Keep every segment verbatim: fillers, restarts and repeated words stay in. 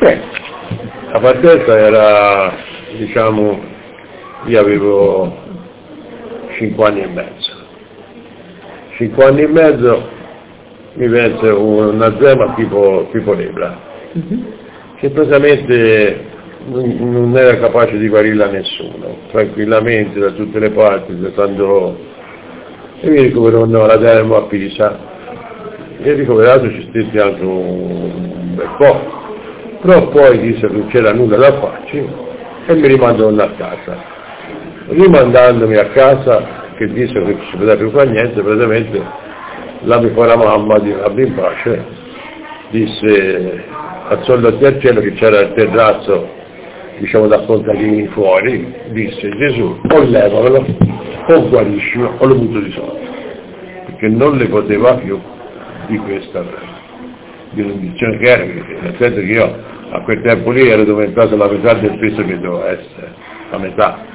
Beh, la partenza era, diciamo, io avevo cinque anni e mezzo. cinque anni e mezzo mi venne un'azema tipo, tipo lebra, mm-hmm. che praticamente non era capace di guarirla nessuno, tranquillamente da tutte le parti, tanto... e mi ricoverò alla Termo a Pisa, e ricoverato ci stessi anche un bel po', però poi disse che non c'era nulla da farci e mi rimandò a casa. Rimandandomi a casa, che disse che non si poteva più fare niente, praticamente la mia povera mamma di Rabbi in pace disse, alzando al cielo che c'era il terrazzo, diciamo da contadini fuori, disse Gesù, o levamelo, o guariscilo, o lo butto di sotto, perché non le poteva più di questa condizione che era, nel senso che io a quel tempo lì ero aumentato la metà del peso che doveva essere, la metà.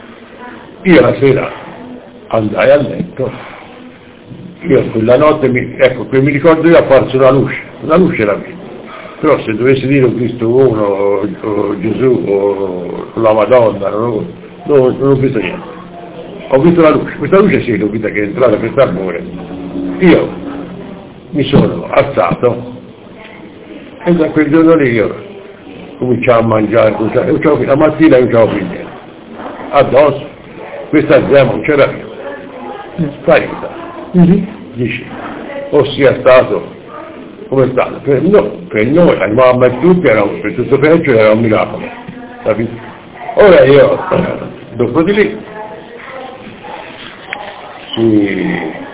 Io la sera andai a letto, io quella notte, mi, ecco, che mi ricordo io apparso una luce, la luce era mia. Però se dovessi dire ho visto uno, o, o Gesù, o, o la Madonna, no, no, non ho visto niente. Ho visto la luce, questa luce sì, l'ho vista che è entrata questa amore. Io mi sono alzato e da quel giorno lì io cominciavo a mangiare, cominciavo, la mattina cominciavo a finire. Addosso, questa zema non c'era più, sparita. Mm-hmm. Dice, ossia stato... Come è stato? Per noi, per noi, la mamma e tutti, era, per tutto peggio era un miracolo, capito? Ora io, dopo di lì, si...